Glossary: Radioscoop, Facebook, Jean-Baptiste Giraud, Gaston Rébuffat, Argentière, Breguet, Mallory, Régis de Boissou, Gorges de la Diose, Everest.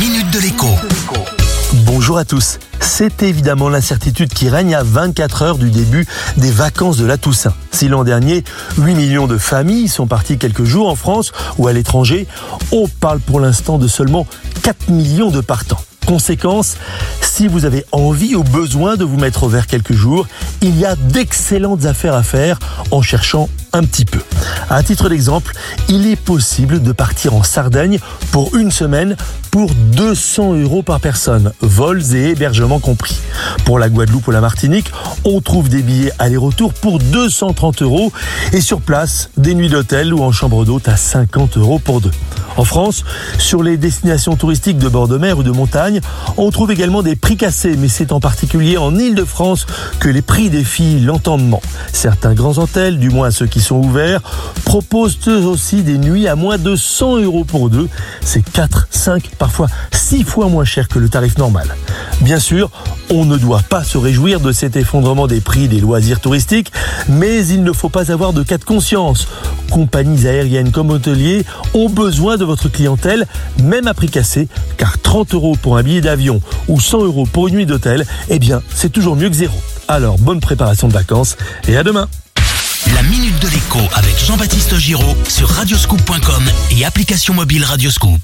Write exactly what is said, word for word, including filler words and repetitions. Minute de l'Éco. Bonjour à tous. C'est évidemment l'incertitude qui règne à vingt-quatre heures du début des vacances de la Toussaint. Si l'an dernier, huit millions de familles sont parties quelques jours en France ou à l'étranger, on parle pour l'instant de seulement quatre millions de partants. Conséquence, si vous avez envie ou besoin de vous mettre au vert quelques jours, il y a d'excellentes affaires à faire en cherchant un petit peu. À titre d'exemple, il est possible de partir en Sardaigne pour une semaine pour deux cents euros par personne, vols et hébergements compris. Pour la Guadeloupe ou la Martinique, on trouve des billets aller-retour pour deux cent trente euros et sur place, des nuits d'hôtel ou en chambre d'hôte à cinquante euros pour deux. En France, sur les destinations touristiques de bord de mer ou de montagne, on trouve également des prix cassés, mais c'est en particulier en Île-de-France que les prix défient l'entendement. Certains grands hôtels, du moins ceux qui sont ouverts, proposent eux aussi des nuits à moins de cent euros pour deux. C'est quatre, cinq, parfois six fois moins cher que le tarif normal. Bien sûr, on ne doit pas se réjouir de cet effondrement des prix des loisirs touristiques, mais il ne faut pas avoir de cas de conscience. Compagnies aériennes comme hôteliers ont besoin de votre clientèle, même à prix cassé, car trente euros pour un billet d'avion ou cent euros pour une nuit d'hôtel, eh bien, c'est toujours mieux que zéro. Alors, bonne préparation de vacances et à demain. La Minute de l'Éco avec Jean-Baptiste Giraud sur radioscoop point com et application mobile Radioscoop.